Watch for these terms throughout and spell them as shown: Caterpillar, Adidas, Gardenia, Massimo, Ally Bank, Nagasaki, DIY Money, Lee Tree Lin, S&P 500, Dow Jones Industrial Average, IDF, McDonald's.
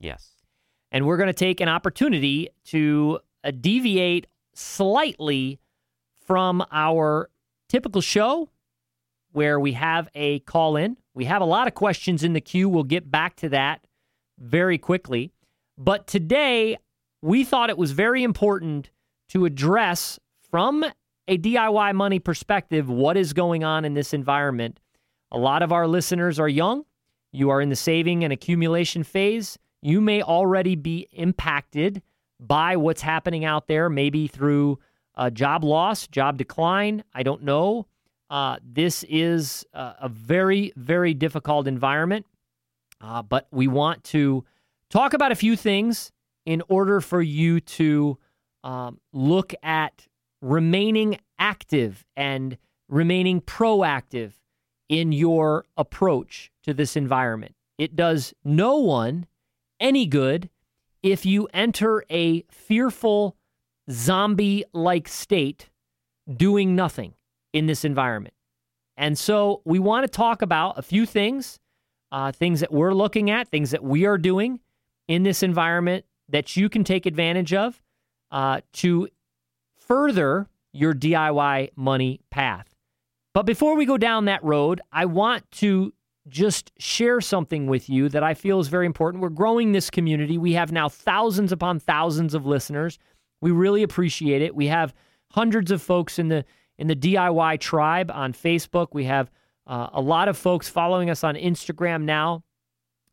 Yes. And we're going to take an opportunity to deviate slightly from our typical show where we have a call-in. We have a lot of questions in the queue. We'll get back to that very quickly. But today, we thought it was very important to address, from a DIY Money perspective, what is going on in this environment. A lot of our listeners are young. You are in the saving and accumulation phase. You may already be impacted by what's happening out there, maybe through job loss, job decline. I don't know. This is a very, very difficult environment, but we want to talk about a few things in order for you to look at remaining active and remaining proactive in your approach to this environment. It does no one any good if you enter a fearful, zombie-like state doing nothing in this environment. And so we want to talk about a few things, things that we're looking at, things that we are doing in this environment that you can take advantage of to further your DIY money path. But before we go down that road, I want to just share something with you that I feel is very important. We're growing this community. We have now thousands upon thousands of listeners. We really appreciate it. We have hundreds of folks in the DIY tribe on Facebook. We have a lot of folks following us on Instagram now.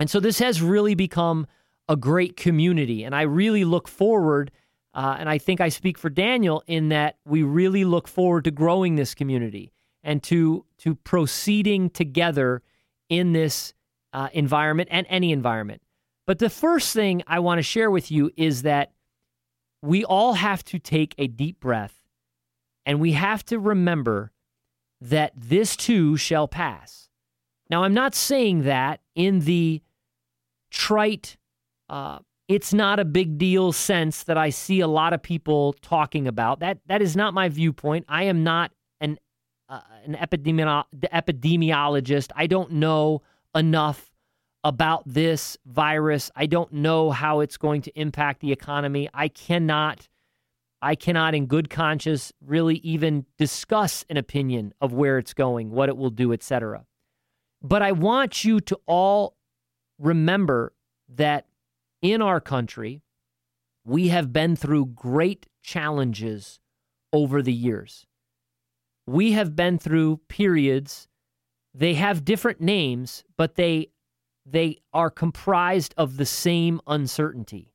And so this has really become a great community. And I really look forward, and I think I speak for Daniel, in that we really look forward to growing this community and to proceeding together in this environment and any environment. But the first thing I want to share with you is that we all have to take a deep breath, and we have to remember that this too shall pass. Now, I'm not saying that in the trite, it's not a big deal sense that I see a lot of people talking about. That is not my viewpoint. I am not an epidemiologist. I don't know enough about this virus. I don't know how it's going to impact the economy. I cannot in good conscience really even discuss an opinion of where it's going, what it will do, etc. But I want you to all remember that in our country, we have been through great challenges over the years. We have been through periods. They have different names, but they are comprised of the same uncertainty.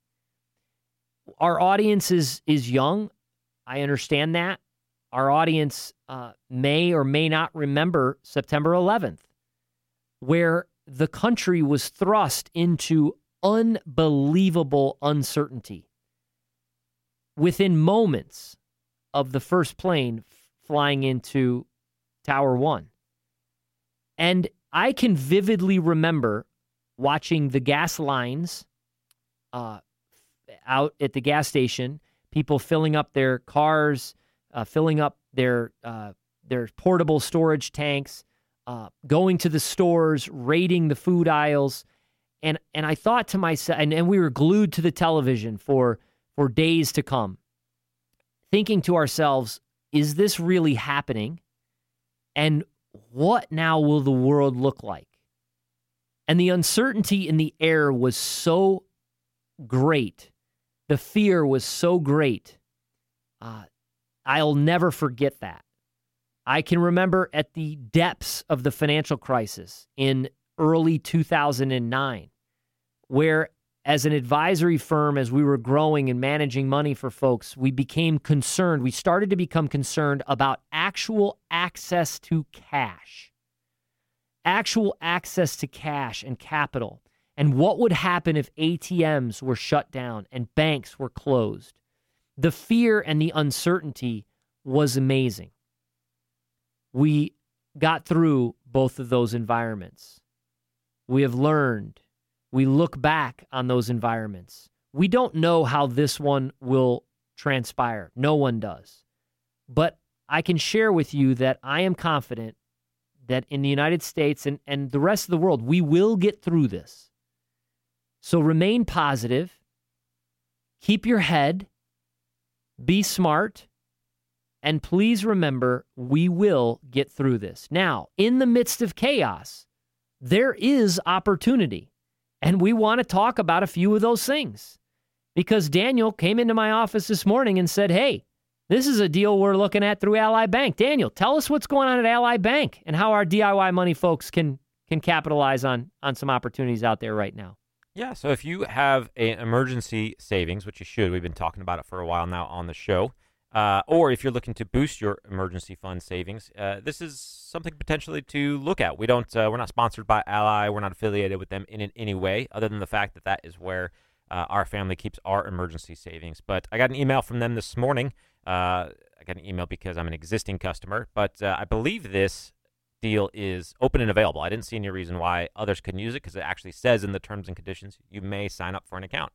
Our audience is young. I understand that. Our audience may or may not remember September 11th, where the country was thrust into unbelievable uncertainty. Within moments of the first plane flying into Tower One. And I can vividly remember watching the gas lines out at the gas station, people filling up their cars, filling up their portable storage tanks, going to the stores, raiding the food aisles. And I thought to myself, and we were glued to the television for days to come, thinking to ourselves, is this really happening? And what now will the world look like? And the uncertainty in the air was so great. The fear was so great. I'll never forget that. I can remember at the depths of the financial crisis in early 2009, where as an advisory firm, as we were growing and managing money for folks, we became concerned. We started to become concerned about actual access to cash and capital. and what would happen if ATMs were shut down and banks were closed. The fear and the uncertainty was amazing. We got through both of those environments. We have learned. We look back on those environments. We don't know how this one will transpire. No one does. But I can share with you that I am confident that in the United States and the rest of the world, we will get through this. So remain positive. Keep your head. Be smart. And please remember, we will get through this. Now, in the midst of chaos, there is opportunity. And we want to talk about a few of those things. Because Daniel came into my office this morning and said, hey, this is a deal we're looking at through Ally Bank. Daniel, tell us what's going on at Ally Bank and how our DIY money folks can capitalize on some opportunities out there right now. Yeah, so if you have an emergency savings, which you should, we've been talking about it for a while now on the show, or if you're looking to boost your emergency fund savings, this is something potentially to look at. We're not sponsored by Ally. We're not affiliated with them in any way, other than the fact that that is where our family keeps our emergency savings. But I got an email from them this morning. I got an email because I'm an existing customer, but I believe this deal is open and available. I didn't see any reason why others couldn't use it because it actually says in the terms and conditions you may sign up for an account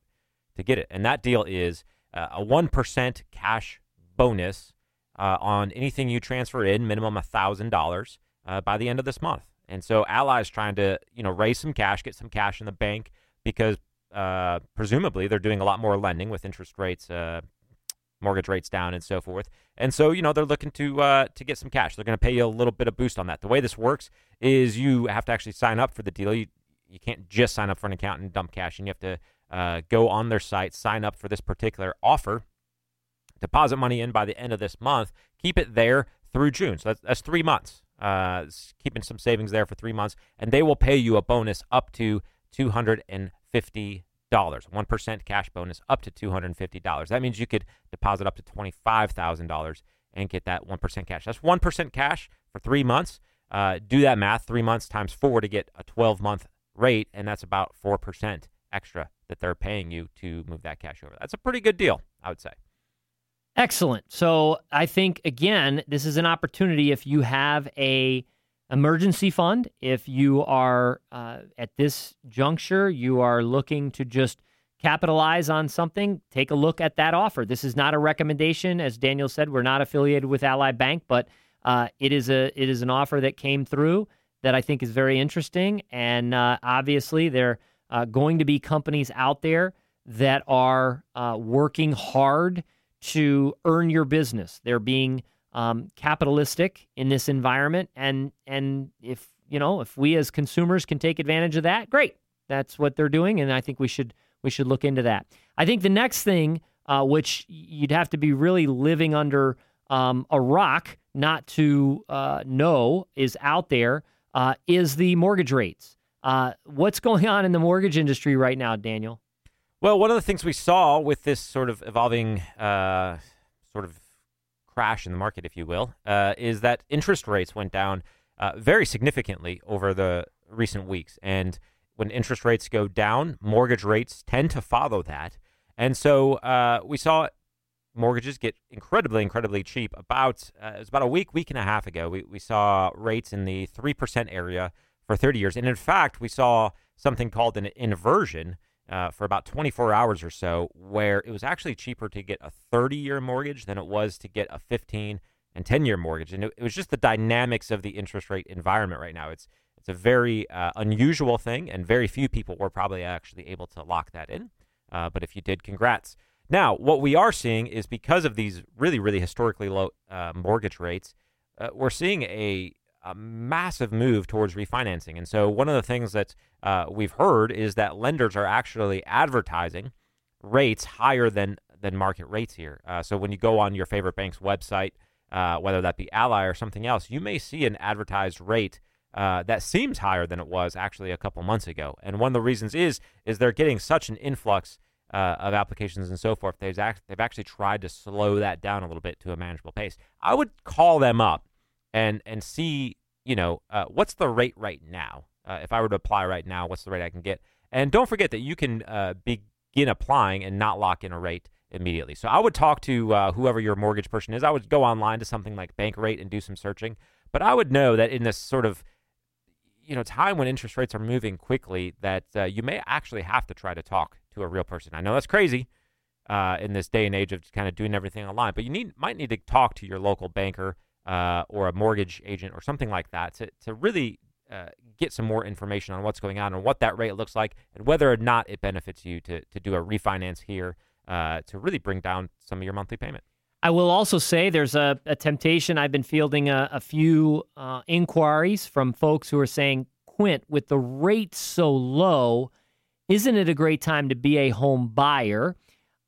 to get it. And that deal is a 1% cash bonus on anything you transfer in, minimum $1,000 by the end of this month. And so Ally's trying to, raise some cash, get some cash in the bank because presumably they're doing a lot more lending with interest rates, mortgage rates down and so forth. And so, they're looking to get some cash. They're going to pay you a little bit of boost on that. The way this works is you have to actually sign up for the deal. You can't just sign up for an account and dump cash, and you have to go on their site, sign up for this particular offer, deposit money in by the end of this month, keep it there through June. So that's 3 months, keeping some savings there for 3 months, and they will pay you a bonus up to $250, 1% cash bonus up to $250. That means you could deposit up to $25,000 and get that 1% cash. That's 1% cash for 3 months. Do that math, 3 months times 4 to get a 12-month rate, and that's about 4% extra that they're paying you to move that cash over. That's a pretty good deal, I would say. Excellent. So I think, again, this is an opportunity if you have a emergency fund, if you are at this juncture, you are looking to just capitalize on something, take a look at that offer. This is not a recommendation. As Daniel said, we're not affiliated with Ally Bank, but it is an offer that came through that I think is very interesting. And obviously, there are going to be companies out there that are working hard to earn your business. They're being capitalistic in this environment, and if we as consumers can take advantage of that, great. That's what they're doing, and I think we should look into that. I think the next thing, which you'd have to be really living under a rock not to know is out there, is the mortgage rates. What's going on in the mortgage industry right now, Daniel? Well, one of the things we saw with this sort of evolving crash in the market, if you will, is that interest rates went down very significantly over the recent weeks. And when interest rates go down, mortgage rates tend to follow that. And so we saw mortgages get incredibly, incredibly cheap. It was about a week and a half ago. We saw rates in the 3% area for 30 years. And in fact, we saw something called an inversion for about 24 hours or so, where it was actually cheaper to get a 30-year mortgage than it was to get a 15 and 10-year mortgage. And it was just the dynamics of the interest rate environment right now. It's a very unusual thing, and very few people were probably actually able to lock that in. But if you did, congrats. Now, what we are seeing is because of these really, really historically low mortgage rates, we're seeing a massive move towards refinancing. And so one of the things that we've heard is that lenders are actually advertising rates higher than market rates here. So when you go on your favorite bank's website, whether that be Ally or something else, you may see an advertised rate that seems higher than it was actually a couple months ago. And one of the reasons is they're getting such an influx of applications and so forth. They've actually tried to slow that down a little bit to a manageable pace. I would call them up and see, what's the rate right now? If I were to apply right now, what's the rate I can get? And don't forget that you can begin applying and not lock in a rate immediately. So I would talk to whoever your mortgage person is. I would go online to something like Bankrate and do some searching. But I would know that in this sort of, time when interest rates are moving quickly, that you may actually have to try to talk to a real person. I know that's crazy in this day and age of kind of doing everything online, but you might need to talk to your local banker or a mortgage agent or something like that to really get some more information on what's going on and what that rate looks like and whether or not it benefits you to do a refinance here to really bring down some of your monthly payment. I will also say there's a temptation. I've been fielding a few inquiries from folks who are saying, Quint, with the rate so low, isn't it a great time to be a home buyer?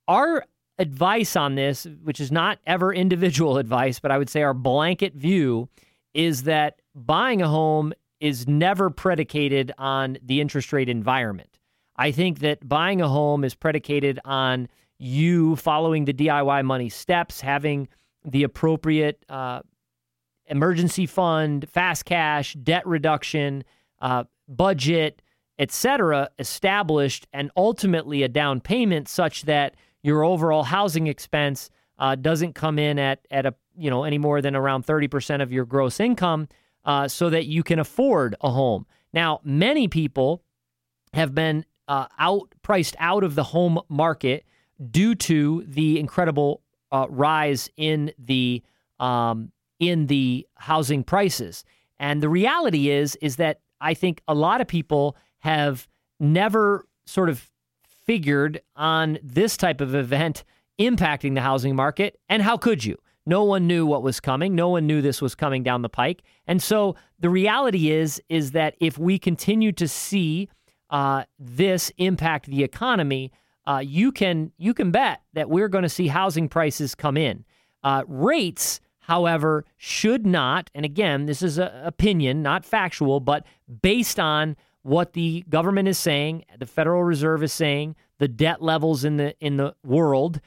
Our advice on this, which is not ever individual advice, but I would say our blanket view is that buying a home is never predicated on the interest rate environment. I think that buying a home is predicated on you following the DIY money steps, having the appropriate emergency fund, fast cash, debt reduction, budget, etc., established, and ultimately a down payment such that your overall housing expense doesn't come in at any more than around 30% of your gross income, so that you can afford a home. Now, many people have been priced out of the home market due to the incredible rise in the housing prices. And the reality is that I think a lot of people have never sort of figured on this type of event impacting the housing market. And how could you? No one knew what was coming. No one knew this was coming down the pike. And so the reality is that if we continue to see this impact the economy, you can bet that we're going to see housing prices come in. Rates, however, should not, and again, this is an opinion, not factual, but based on what the government is saying, the Federal Reserve is saying, the debt levels in the world,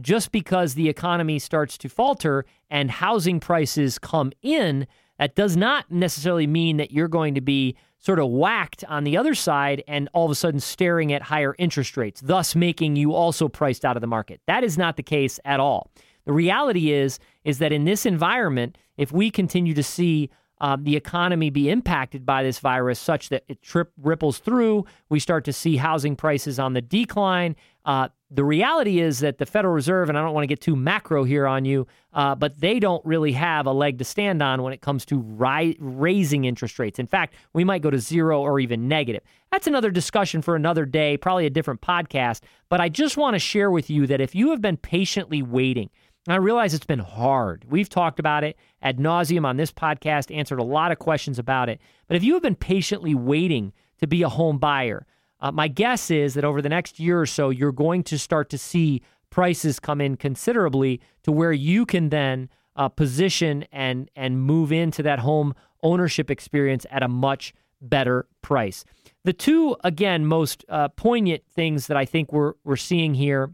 just because the economy starts to falter and housing prices come in, that does not necessarily mean that you're going to be sort of whacked on the other side and all of a sudden staring at higher interest rates, thus making you also priced out of the market. That is not the case at all. The reality is that in this environment, if we continue to see the economy be impacted by this virus such that it ripples through, we start to see housing prices on the decline. The reality is that the Federal Reserve, and I don't want to get too macro here on you, but they don't really have a leg to stand on when it comes to raising interest rates. In fact, we might go to zero or even negative. That's another discussion for another day, probably a different podcast. But I just want to share with you that if you have been patiently waiting, and I realize it's been hard. We've talked about it ad nauseum on this podcast, answered a lot of questions about it. But if you have been patiently waiting to be a home buyer, my guess is that over the next year or so, you're going to start to see prices come in considerably to where you can then position and move into that home ownership experience at a much better price. The two, again, most poignant things that I think we're seeing here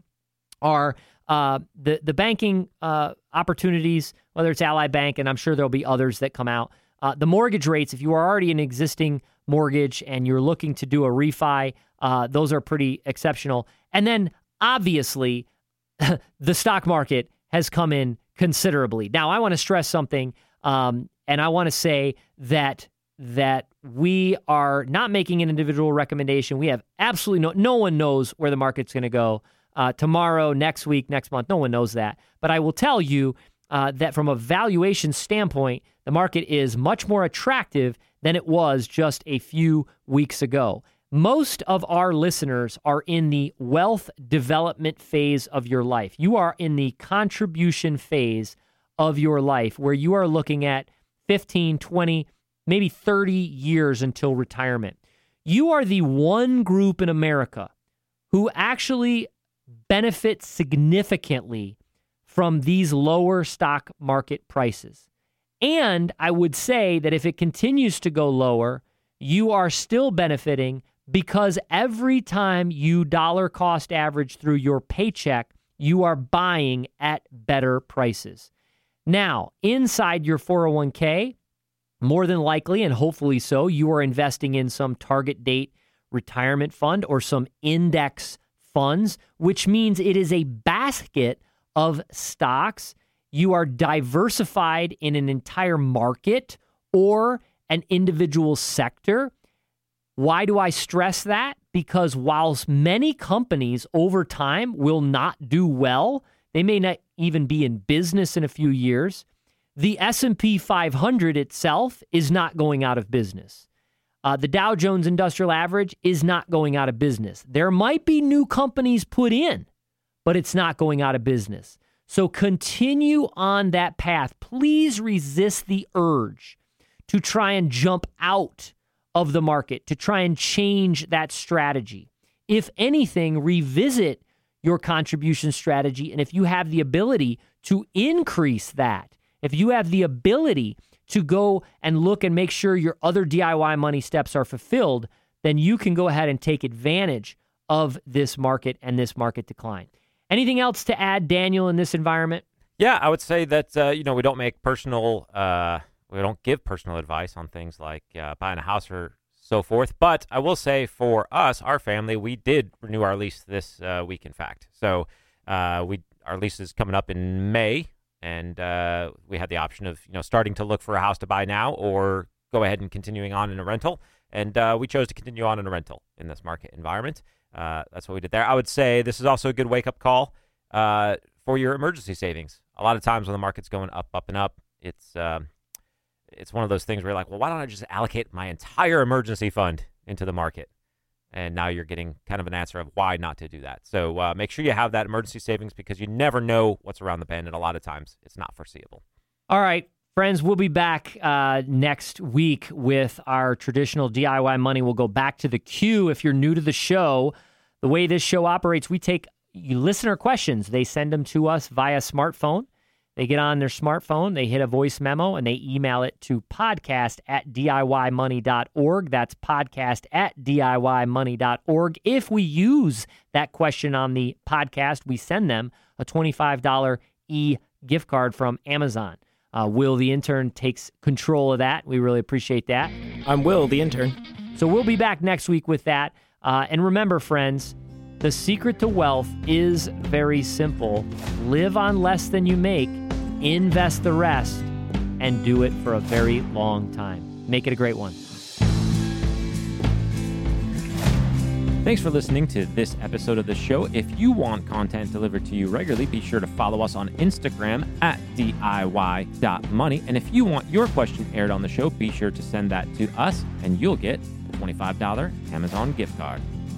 are the banking opportunities, whether it's Ally Bank, and I'm sure there'll be others that come out. The mortgage rates, if you are already an existing mortgage and you're looking to do a refi, those are pretty exceptional. And then obviously the stock market has come in considerably. Now I want to stress something. And I want to say that we are not making an individual recommendation. We have absolutely no one knows where the market's going to go tomorrow, next week, next month. No one knows that. But I will tell you that from a valuation standpoint, the market is much more attractive than it was just a few weeks ago. Most of our listeners are in the wealth development phase of your life. You are in the contribution phase of your life where you are looking at 15, 20, maybe 30 years until retirement. You are the one group in America who actually benefits significantly from these lower stock market prices. And I would say that if it continues to go lower, you are still benefiting because every time you dollar cost average through your paycheck, you are buying at better prices. Now, inside your 401k, more than likely, and hopefully so, you are investing in some target date retirement fund or some index funds, which means it is a basket of stocks. You are diversified in an entire market or an individual sector. Why do I stress that? Because whilst many companies over time will not do well, they may not even be in business in a few years, the S&P 500 itself is not going out of business. The Dow Jones Industrial Average is not going out of business. There might be new companies put in, but it's not going out of business. So continue on that path. Please resist the urge to try and jump out of the market, to try and change that strategy. If anything, revisit your contribution strategy. And if you have the ability to increase that, if you have the ability to go and look and make sure your other DIY money steps are fulfilled, then you can go ahead and take advantage of this market and this market decline. Anything else to add, Daniel, in this environment? Yeah, I would say that, we don't make personal, we don't give personal advice on things like buying a house or so forth. But I will say for us, our family, we did renew our lease this week, in fact. So our lease is coming up in May. And we had the option of, starting to look for a house to buy now or go ahead and continuing on in a rental. And we chose to continue on in a rental in this market environment. That's what we did there. I would say this is also a good wake-up call for your emergency savings. A lot of times when the market's going up, up, and up, it's one of those things where you're like, well, why don't I just allocate my entire emergency fund into the market? And now you're getting kind of an answer of why not to do that. So make sure you have that emergency savings because you never know what's around the bend. And a lot of times it's not foreseeable. All right, friends, we'll be back next week with our traditional DIY money. We'll go back to the queue. If you're new to the show, the way this show operates, we take listener questions. They send them to us via smartphone. They get on their smartphone, they hit a voice memo, and they email it to podcast@DIYmoney.org. That's podcast@DIYmoney.org. If we use that question on the podcast, we send them a $25 e-gift card from Amazon. Will the intern takes control of that. We really appreciate that. I'm Will, the intern. So we'll be back next week with that. And remember, friends, the secret to wealth is very simple. Live on less than you make, invest the rest, and do it for a very long time. Make it a great one. Thanks for listening to this episode of the show. If you want content delivered to you regularly, be sure to follow us on Instagram at DIY.money. And if you want your question aired on the show, be sure to send that to us, and you'll get a $25 Amazon gift card.